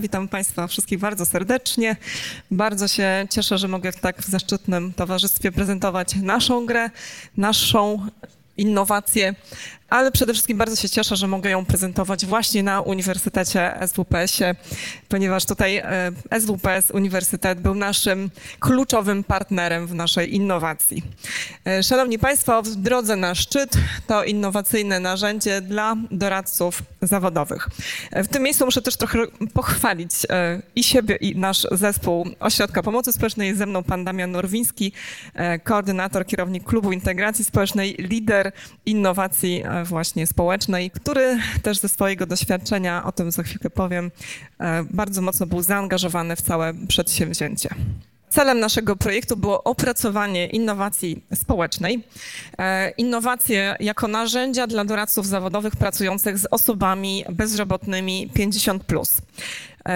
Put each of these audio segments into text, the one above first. Witam Państwa wszystkich bardzo serdecznie. Bardzo się cieszę, że mogę w tak zaszczytnym towarzystwie prezentować naszą grę, naszą innowację, ale przede wszystkim bardzo się cieszę, że mogę ją prezentować właśnie na Uniwersytecie SWPS-ie, ponieważ tutaj SWPS Uniwersytet był naszym kluczowym partnerem w naszej innowacji. Szanowni Państwo, W drodze na szczyt to innowacyjne narzędzie dla doradców zawodowych. W tym miejscu muszę też trochę pochwalić i siebie, i nasz zespół Ośrodka Pomocy Społecznej. Jest ze mną pan Damian Norwiński, koordynator, kierownik Klubu Integracji Społecznej, lider innowacji właśnie społecznej, który też ze swojego doświadczenia, o tym za chwilkę powiem, bardzo mocno był zaangażowany w całe przedsięwzięcie. Celem naszego projektu było opracowanie innowacji społecznej, innowacje jako narzędzia dla doradców zawodowych pracujących z osobami bezrobotnymi 50+.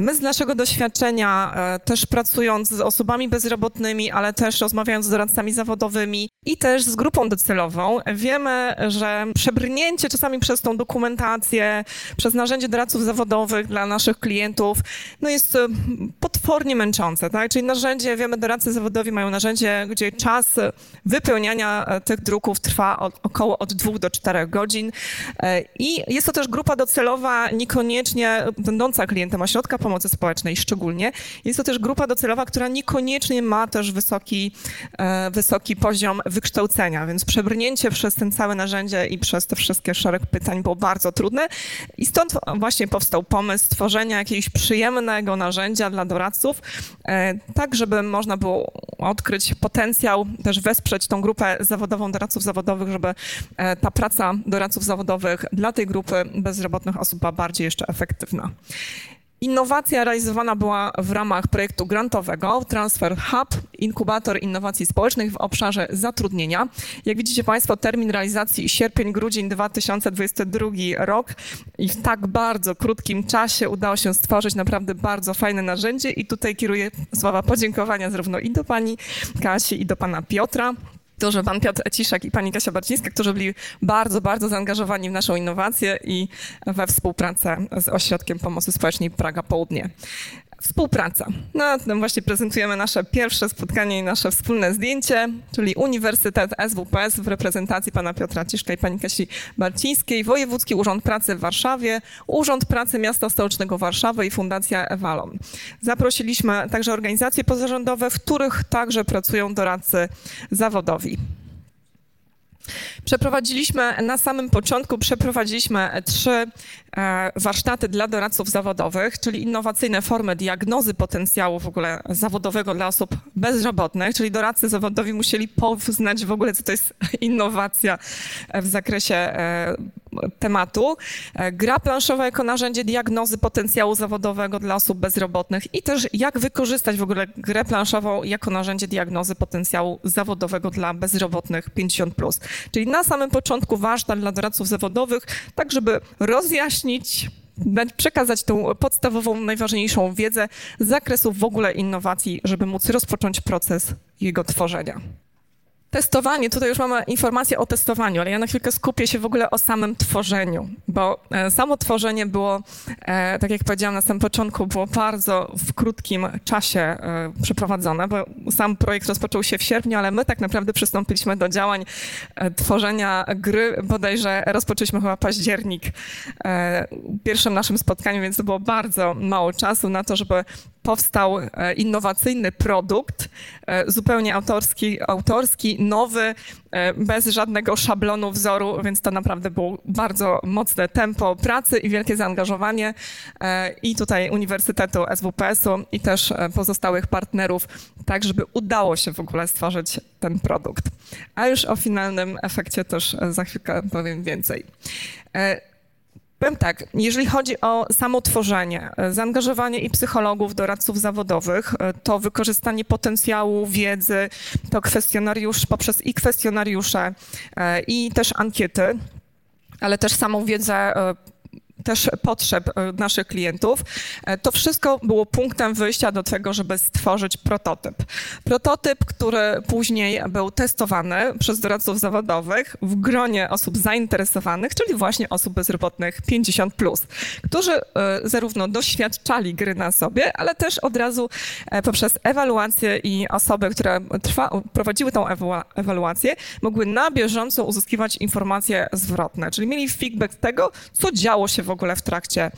My z naszego doświadczenia, też pracując z osobami bezrobotnymi, ale też rozmawiając z doradcami zawodowymi i też z grupą docelową, wiemy, że przebrnięcie czasami przez tą dokumentację, przez narzędzie doradców zawodowych dla naszych klientów, no jest potwornie męczące, tak? Czyli narzędzie, wiemy, doradcy zawodowi mają narzędzie, gdzie czas wypełniania tych druków trwa około 2 do 4 godzin i jest to też grupa docelowa niekoniecznie będąca klientem ośrodka Pomocy Społecznej szczególnie. Jest to też grupa docelowa, która niekoniecznie ma też wysoki poziom wykształcenia, więc przebrnięcie przez ten całe narzędzie i przez te wszystkie szereg pytań było bardzo trudne i stąd właśnie powstał pomysł stworzenia jakiegoś przyjemnego narzędzia dla doradców, tak żeby można było odkryć potencjał, też wesprzeć tą grupę zawodową doradców zawodowych, żeby ta praca doradców zawodowych dla tej grupy bezrobotnych osób była bardziej jeszcze efektywna. Innowacja realizowana była w ramach projektu grantowego Transfer Hub, inkubator innowacji społecznych w obszarze zatrudnienia. Jak widzicie Państwo, termin realizacji sierpień-grudzień 2022 rok i w tak bardzo krótkim czasie udało się stworzyć naprawdę bardzo fajne narzędzie i tutaj kieruję słowa podziękowania zarówno i do pani Kasi, i do pana Piotra. To, że pan Piotr Ciszek i pani Kasia Barcińska, którzy byli bardzo, bardzo zaangażowani w naszą innowację i we współpracę z Ośrodkiem Pomocy Społecznej Praga Południe. Współpraca. Na tym właśnie prezentujemy nasze pierwsze spotkanie i nasze wspólne zdjęcie, czyli Uniwersytet SWPS w reprezentacji pana Piotra Ciszka i pani Kasi Barcińskiej, Wojewódzki Urząd Pracy w Warszawie, Urząd Pracy Miasta Stołecznego Warszawy i Fundacja Ewalon. Zaprosiliśmy także organizacje pozarządowe, w których także pracują doradcy zawodowi. Na samym początku przeprowadziliśmy 3 warsztaty dla doradców zawodowych, czyli innowacyjne formy diagnozy potencjału w ogóle zawodowego dla osób bezrobotnych, czyli doradcy zawodowi musieli poznać w ogóle, co to jest innowacja w zakresie tematu, gra planszowa jako narzędzie diagnozy potencjału zawodowego dla osób bezrobotnych i też jak wykorzystać w ogóle grę planszową jako narzędzie diagnozy potencjału zawodowego dla bezrobotnych 50+. Czyli na samym początku warsztat dla doradców zawodowych, tak żeby rozjaśnić, przekazać tą podstawową, najważniejszą wiedzę z zakresu w ogóle innowacji, żeby móc rozpocząć proces jego tworzenia. Testowanie, tutaj już mamy informację o testowaniu, ale ja na chwilkę skupię się w ogóle o samym tworzeniu, bo samo tworzenie było, tak jak powiedziałam na samym początku, było bardzo w krótkim czasie przeprowadzone, bo sam projekt rozpoczął się w sierpniu, ale my tak naprawdę przystąpiliśmy do działań tworzenia gry, bodajże rozpoczęliśmy chyba październik pierwszym naszym spotkaniem, więc to było bardzo mało czasu na to, żeby powstał innowacyjny produkt, zupełnie autorski, nowy, bez żadnego szablonu wzoru, więc to naprawdę było bardzo mocne tempo pracy i wielkie zaangażowanie i tutaj Uniwersytetu SWPS-u i też pozostałych partnerów, tak żeby udało się w ogóle stworzyć ten produkt. A już o finalnym efekcie też za chwilkę powiem więcej. Powiem tak, jeżeli chodzi o samo tworzenie, zaangażowanie i psychologów, doradców zawodowych, to wykorzystanie potencjału, wiedzy, to kwestionariusz poprzez i kwestionariusze i też ankiety, ale też samą wiedzę też potrzeb naszych klientów. To wszystko było punktem wyjścia do tego, żeby stworzyć prototyp. Prototyp, który później był testowany przez doradców zawodowych w gronie osób zainteresowanych, czyli właśnie osób bezrobotnych 50+, którzy zarówno doświadczali gry na sobie, ale też od razu poprzez ewaluację i osoby, które prowadziły tą ewaluację, mogły na bieżąco uzyskiwać informacje zwrotne, czyli mieli feedback tego, co działo się w ogóle w trakcie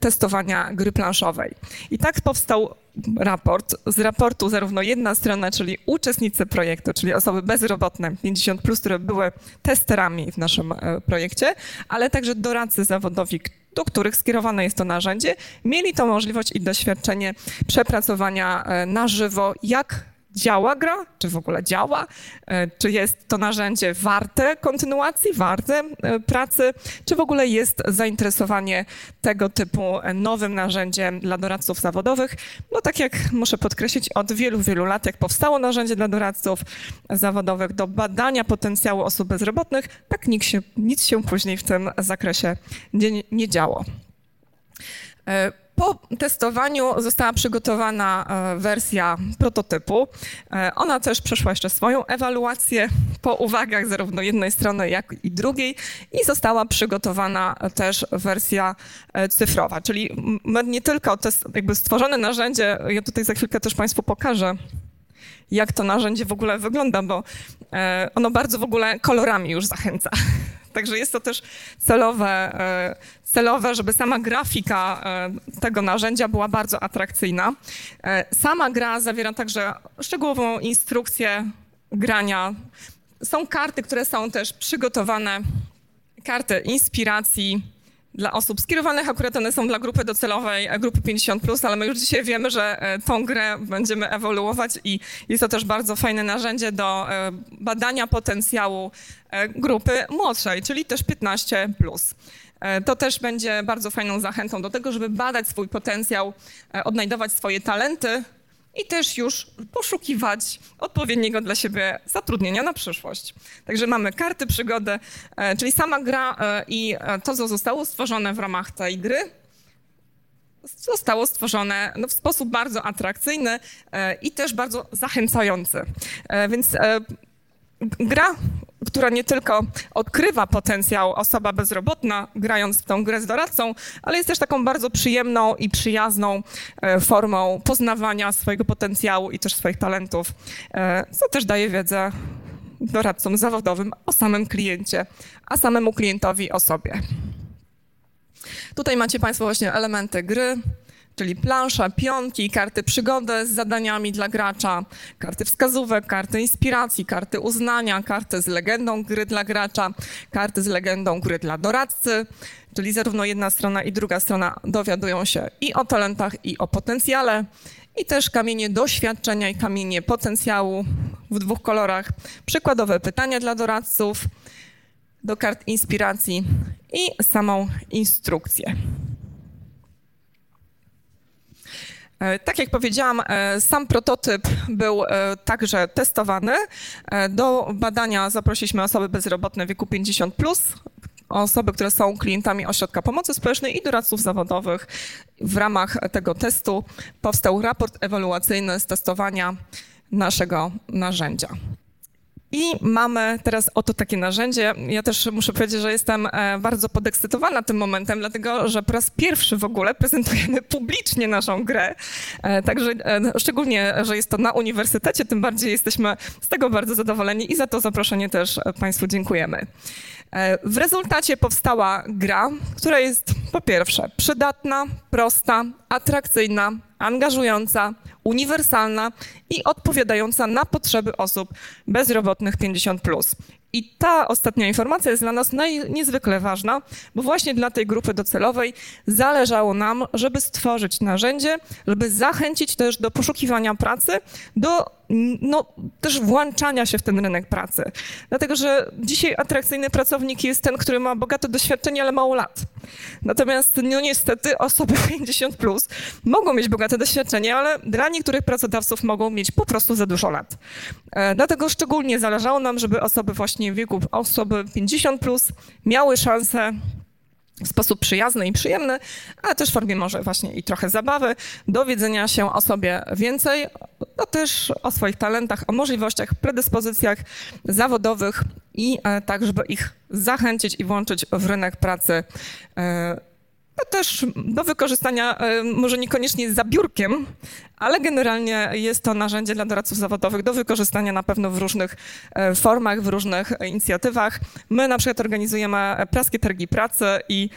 testowania gry planszowej. I tak powstał raport. Z raportu zarówno jedna strona, czyli uczestnicy projektu, czyli osoby bezrobotne 50+, które były testerami w naszym projekcie, ale także doradcy zawodowi, do których skierowane jest to narzędzie, mieli tą możliwość i doświadczenie przepracowania na żywo, jak działa gra, czy w ogóle działa, czy jest to narzędzie warte kontynuacji, warte pracy, czy w ogóle jest zainteresowanie tego typu nowym narzędziem dla doradców zawodowych. No tak jak muszę podkreślić, od wielu, wielu lat, jak powstało narzędzie dla doradców zawodowych do badania potencjału osób bezrobotnych, tak nic się później w tym zakresie nie działo. Po testowaniu została przygotowana wersja prototypu. Ona też przeszła jeszcze swoją ewaluację po uwagach zarówno jednej strony, jak i drugiej i została przygotowana też wersja cyfrowa, czyli nie tylko jakby stworzone narzędzie, ja tutaj za chwilkę też Państwu pokażę, jak to narzędzie w ogóle wygląda, bo ono bardzo w ogóle kolorami już zachęca. Także jest to też celowe, żeby sama grafika tego narzędzia była bardzo atrakcyjna. Sama gra zawiera także szczegółową instrukcję grania. Są karty, które są też przygotowane, karty inspiracji dla osób skierowanych, akurat one są dla grupy docelowej, grupy 50+, ale my już dzisiaj wiemy, że tą grę będziemy ewoluować i jest to też bardzo fajne narzędzie do badania potencjału grupy młodszej, czyli też 15+. To też będzie bardzo fajną zachętą do tego, żeby badać swój potencjał, odnajdować swoje talenty i też już poszukiwać odpowiedniego dla siebie zatrudnienia na przyszłość. Także mamy karty przygody, czyli sama gra i to, co zostało stworzone w ramach tej gry, zostało stworzone w sposób bardzo atrakcyjny i też bardzo zachęcający. Więc gra, która nie tylko odkrywa potencjał osoba bezrobotna, grając w tą grę z doradcą, ale jest też taką bardzo przyjemną i przyjazną formą poznawania swojego potencjału i też swoich talentów, co też daje wiedzę doradcom zawodowym o samym kliencie, a samemu klientowi o sobie. Tutaj macie Państwo właśnie elementy gry, czyli plansza, pionki, karty przygody z zadaniami dla gracza, karty wskazówek, karty inspiracji, karty uznania, karty z legendą gry dla gracza, karty z legendą gry dla doradcy, czyli zarówno jedna strona i druga strona dowiadują się i o talentach, i o potencjale, i też kamienie doświadczenia i kamienie potencjału w dwóch kolorach, przykładowe pytania dla doradców, do kart inspiracji i samą instrukcję. Tak jak powiedziałam, sam prototyp był także testowany. Do badania zaprosiliśmy osoby bezrobotne w wieku 50+, osoby, które są klientami Ośrodka Pomocy Społecznej i doradców zawodowych. W ramach tego testu powstał raport ewaluacyjny z testowania naszego narzędzia. I mamy teraz oto takie narzędzie. Ja też muszę powiedzieć, że jestem bardzo podekscytowana tym momentem, dlatego że po raz pierwszy w ogóle prezentujemy publicznie naszą grę. Także szczególnie, że jest to na uniwersytecie, tym bardziej jesteśmy z tego bardzo zadowoleni i za to zaproszenie też Państwu dziękujemy. W rezultacie powstała gra, która jest po pierwsze przydatna, prosta, atrakcyjna, angażująca, uniwersalna i odpowiadająca na potrzeby osób bezrobotnych 50+. I ta ostatnia informacja jest dla nas niezwykle ważna, bo właśnie dla tej grupy docelowej zależało nam, żeby stworzyć narzędzie, żeby zachęcić też do poszukiwania pracy, do też włączania się w ten rynek pracy. Dlatego, że dzisiaj atrakcyjny pracownik jest ten, który ma bogate doświadczenie, ale mało lat. Natomiast niestety osoby 50+ mogą mieć bogate doświadczenie, ale dla niektórych pracodawców mogą mieć po prostu za dużo lat. Dlatego szczególnie zależało nam, żeby osoby w wieku 50+ miały szansę w sposób przyjazny i przyjemny, ale też w formie może właśnie i trochę zabawy, dowiedzenia się o sobie więcej, no też o swoich talentach, o możliwościach, predyspozycjach zawodowych i tak, żeby ich zachęcić i włączyć w rynek pracy. Też do wykorzystania może niekoniecznie za biurkiem, ale generalnie jest to narzędzie dla doradców zawodowych do wykorzystania na pewno w różnych formach, w różnych inicjatywach. My na przykład organizujemy praskie targi pracy i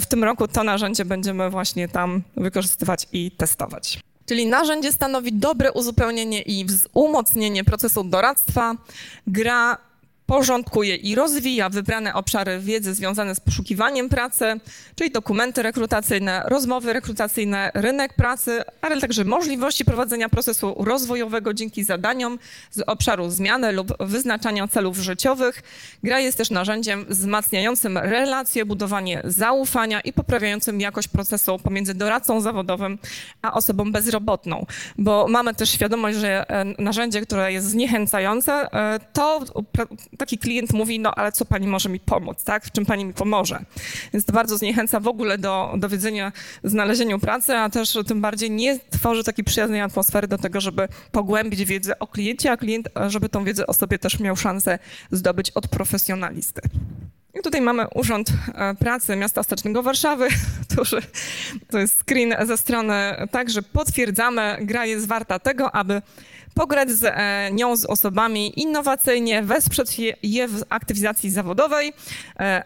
w tym roku to narzędzie będziemy właśnie tam wykorzystywać i testować. Czyli narzędzie stanowi dobre uzupełnienie i umocnienie procesu doradztwa, gra porządkuje i rozwija wybrane obszary wiedzy związane z poszukiwaniem pracy, czyli dokumenty rekrutacyjne, rozmowy rekrutacyjne, rynek pracy, ale także możliwości prowadzenia procesu rozwojowego dzięki zadaniom z obszaru zmiany lub wyznaczania celów życiowych. Gra jest też narzędziem wzmacniającym relacje, budowanie zaufania i poprawiającym jakość procesu pomiędzy doradcą zawodowym a osobą bezrobotną, bo mamy też świadomość, że narzędzie, które jest zniechęcające, to taki klient mówi, no ale co pani może mi pomóc, tak? W czym pani mi pomoże? Więc to bardzo zniechęca w ogóle do dowiedzenia, znalezieniu pracy, a też tym bardziej nie tworzy takiej przyjaznej atmosfery do tego, żeby pogłębić wiedzę o kliencie, a klient, żeby tą wiedzę o sobie też miał szansę zdobyć od profesjonalisty. I tutaj mamy Urząd Pracy Miasta Stołecznego Warszawy, to jest screen ze strony, także potwierdzamy, gra jest warta tego, aby pograć z nią z osobami innowacyjnie, wesprzeć je w aktywizacji zawodowej.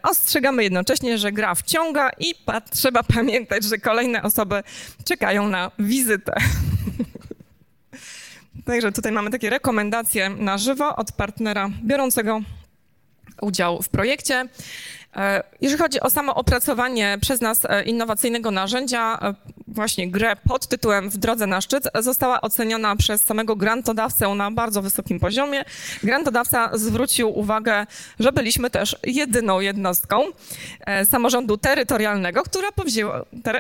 Ostrzegamy jednocześnie, że gra wciąga i trzeba pamiętać, że kolejne osoby czekają na wizytę. Także tutaj mamy takie rekomendacje na żywo od partnera biorącego udział w projekcie. Jeżeli chodzi o samo opracowanie przez nas innowacyjnego narzędzia, właśnie grę pod tytułem W drodze na szczyt została oceniona przez samego grantodawcę na bardzo wysokim poziomie. Grantodawca zwrócił uwagę, że byliśmy też jedyną jednostką samorządu terytorialnego,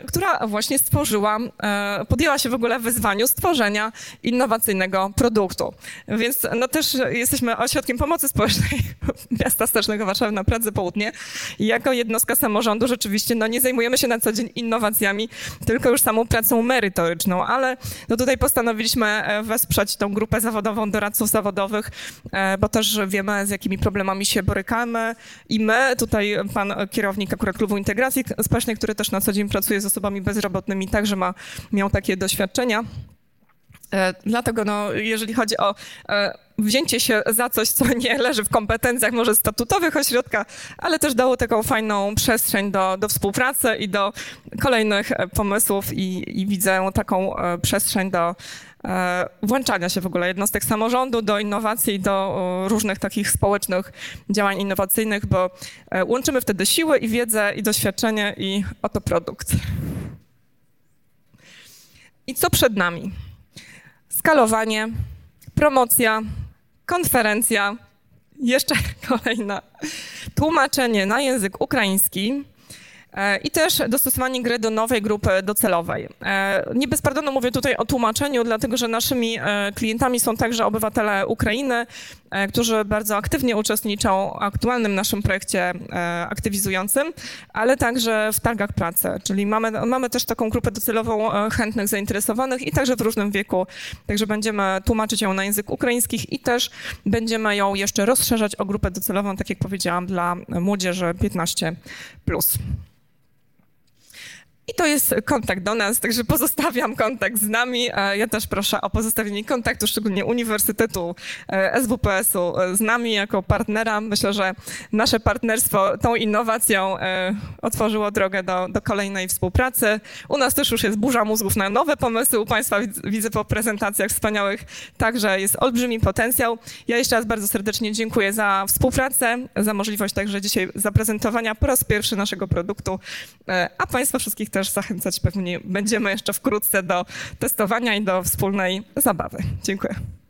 która właśnie podjęła się w ogóle wyzwaniu stworzenia innowacyjnego produktu. Więc no też jesteśmy ośrodkiem pomocy społecznej Miasta Stołecznego Warszawy na Pradze Południe. Jako jednostka samorządu rzeczywiście nie zajmujemy się na co dzień innowacjami, tylko już samą pracą merytoryczną, ale tutaj postanowiliśmy wesprzeć tą grupę zawodową doradców zawodowych, bo też wiemy, z jakimi problemami się borykamy i my, tutaj pan kierownik akurat Klubu Integracji Społecznej, który też na co dzień pracuje z osobami bezrobotnymi, także miał takie doświadczenia. Dlatego jeżeli chodzi o wzięcie się za coś, co nie leży w kompetencjach może statutowych ośrodka, ale też dało taką fajną przestrzeń do współpracy i do kolejnych pomysłów i widzę taką przestrzeń do włączania się w ogóle jednostek samorządu, do innowacji, do różnych takich społecznych działań innowacyjnych, bo łączymy wtedy siły i wiedzę i doświadczenie i oto produkt. I co przed nami? Skalowanie, promocja, konferencja, jeszcze kolejna, tłumaczenie na język ukraiński i też dostosowanie gry do nowej grupy docelowej. Nie bez pardonu mówię tutaj o tłumaczeniu, dlatego że naszymi klientami są także obywatele Ukrainy, którzy bardzo aktywnie uczestniczą w aktualnym naszym projekcie aktywizującym, ale także w targach pracy, czyli mamy też taką grupę docelową chętnych, zainteresowanych i także w różnym wieku, także będziemy tłumaczyć ją na język ukraiński i też będziemy ją jeszcze rozszerzać o grupę docelową, tak jak powiedziałam, dla młodzieży 15+. I to jest kontakt do nas, także pozostawiam kontakt z nami. Ja też proszę o pozostawienie kontaktu, szczególnie Uniwersytetu SWPS-u z nami jako partnera. Myślę, że nasze partnerstwo tą innowacją otworzyło drogę do kolejnej współpracy. U nas też już jest burza mózgów na nowe pomysły. U Państwa widzę po prezentacjach wspaniałych, także jest olbrzymi potencjał. Ja jeszcze raz bardzo serdecznie dziękuję za współpracę, za możliwość także dzisiaj zaprezentowania po raz pierwszy naszego produktu, a Państwa wszystkich też zachęcać pewnie będziemy jeszcze wkrótce do testowania i do wspólnej zabawy. Dziękuję.